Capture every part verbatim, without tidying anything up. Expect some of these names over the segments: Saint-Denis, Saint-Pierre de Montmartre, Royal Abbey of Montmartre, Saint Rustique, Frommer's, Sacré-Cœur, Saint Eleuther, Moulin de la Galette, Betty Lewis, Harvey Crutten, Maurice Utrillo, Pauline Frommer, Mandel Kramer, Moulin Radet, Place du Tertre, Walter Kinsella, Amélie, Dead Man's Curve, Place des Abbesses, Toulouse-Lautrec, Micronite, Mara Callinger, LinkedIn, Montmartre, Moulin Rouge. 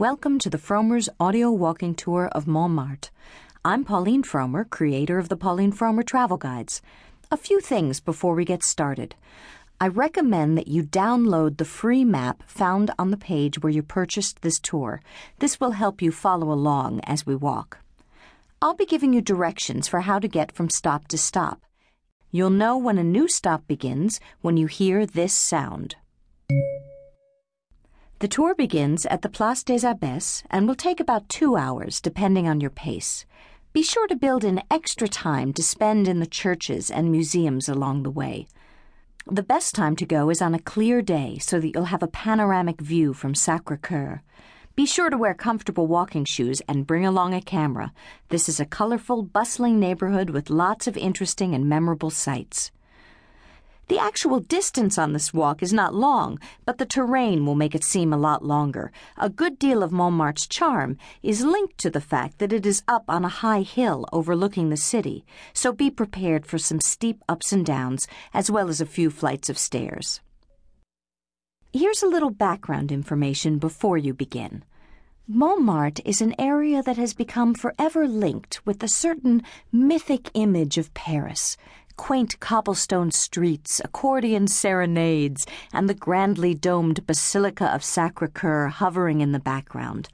Welcome to the Frommer's audio walking tour of Montmartre. I'm Pauline Frommer, creator of the Pauline Frommer Travel Guides. A few things before we get started. I recommend that you download the free map found on the page where you purchased this tour. This will help you follow along as we walk. I'll be giving you directions for how to get from stop to stop. You'll know when a new stop begins when you hear this sound. The tour begins at the Place des Abbesses and will take about two hours, depending on your pace. Be sure to build in extra time to spend in the churches and museums along the way. The best time to go is on a clear day so that you'll have a panoramic view from Sacré-Cœur. Be sure to wear comfortable walking shoes and bring along a camera. This is a colorful, bustling neighborhood with lots of interesting and memorable sights. The actual distance on this walk is not long, but the terrain will make it seem a lot longer. A good deal of Montmartre's charm is linked to the fact that it is up on a high hill overlooking the city, so be prepared for some steep ups and downs, as well as a few flights of stairs. Here's a little background information before you begin. Montmartre is an area that has become forever linked with a certain mythic image of Paris. Quaint cobblestone streets, accordion serenades, and the grandly domed Basilica of Sacré-Cœur hovering in the background.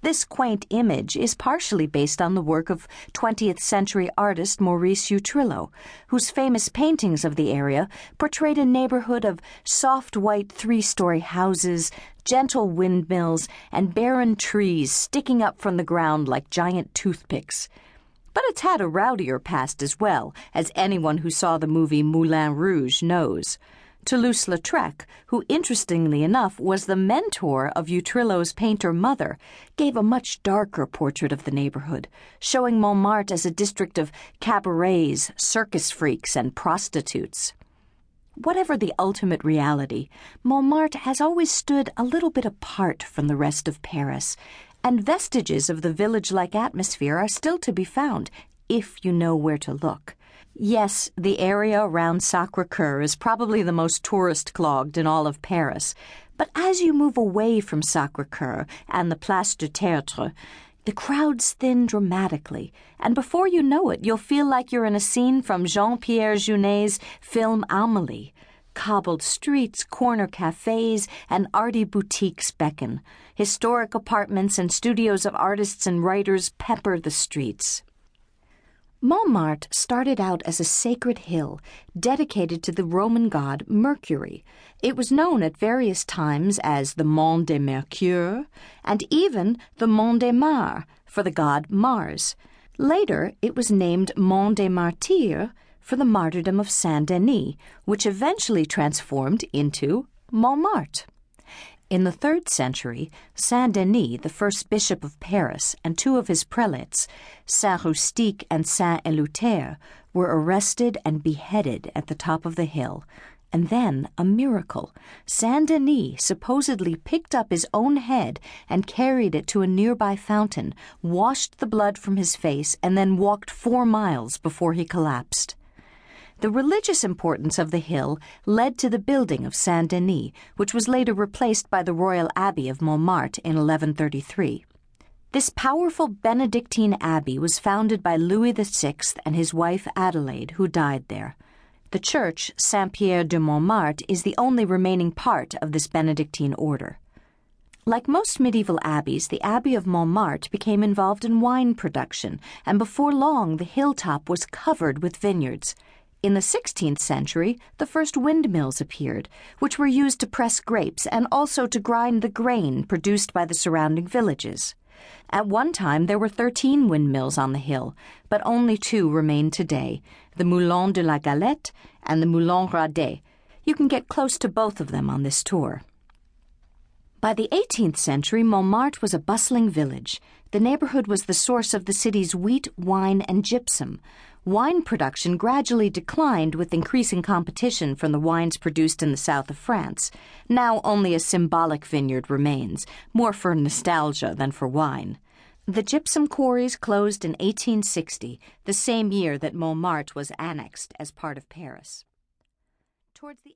This quaint image is partially based on the work of twentieth century artist Maurice Utrillo, whose famous paintings of the area portrayed a neighborhood of soft white three-story houses, gentle windmills, and barren trees sticking up from the ground like giant toothpicks. But it's had a rowdier past as well, as anyone who saw the movie Moulin Rouge knows. Toulouse-Lautrec, who interestingly enough was the mentor of Utrillo's painter mother, gave a much darker portrait of the neighborhood, showing Montmartre as a district of cabarets, circus freaks, and prostitutes. Whatever the ultimate reality, Montmartre has always stood a little bit apart from the rest of Paris, and vestiges of the village-like atmosphere are still to be found, if you know where to look. Yes, the area around Sacré-Cœur is probably the most tourist-clogged in all of Paris, but as you move away from Sacré-Cœur and the Place du Tertre, the crowds thin dramatically, and before you know it, you'll feel like you're in a scene from Jean-Pierre Junet's film Amélie. Cobbled streets, corner cafes, and arty boutiques beckon. Historic apartments and studios of artists and writers pepper the streets. Montmartre started out as a sacred hill dedicated to the Roman god Mercury. It was known at various times as the Mont de Mercure and even the Mont de Mars for the god Mars. Later, it was named Mont des Martyrs for the martyrdom of Saint-Denis, which eventually transformed into Montmartre. In the third century, Saint-Denis, the first bishop of Paris, and two of his prelates, Saint Rustique and Saint Eleuther, were arrested and beheaded at the top of the hill. And then, a miracle, Saint-Denis supposedly picked up his own head and carried it to a nearby fountain, washed the blood from his face, and then walked four miles before he collapsed. The religious importance of the hill led to the building of Saint-Denis, which was later replaced by the Royal Abbey of Montmartre in eleven thirty-three. This powerful Benedictine abbey was founded by Louis the sixth and his wife Adelaide, who died there. The church, Saint-Pierre de Montmartre, is the only remaining part of this Benedictine order. Like most medieval abbeys, the Abbey of Montmartre became involved in wine production, and before long the hilltop was covered with vineyards. In the sixteenth century, the first windmills appeared, which were used to press grapes and also to grind the grain produced by the surrounding villages. At one time, there were thirteen windmills on the hill, but only two remain today, the Moulin de la Galette and the Moulin Radet. You can get close to both of them on this tour. By the eighteenth century, Montmartre was a bustling village. The neighborhood was the source of the city's wheat, wine, and gypsum. Wine production gradually declined with increasing competition from the wines produced in the south of France. Now only a symbolic vineyard remains, more for nostalgia than for wine. The gypsum quarries closed in eighteen sixty, the same year that Montmartre was annexed as part of Paris. Towards the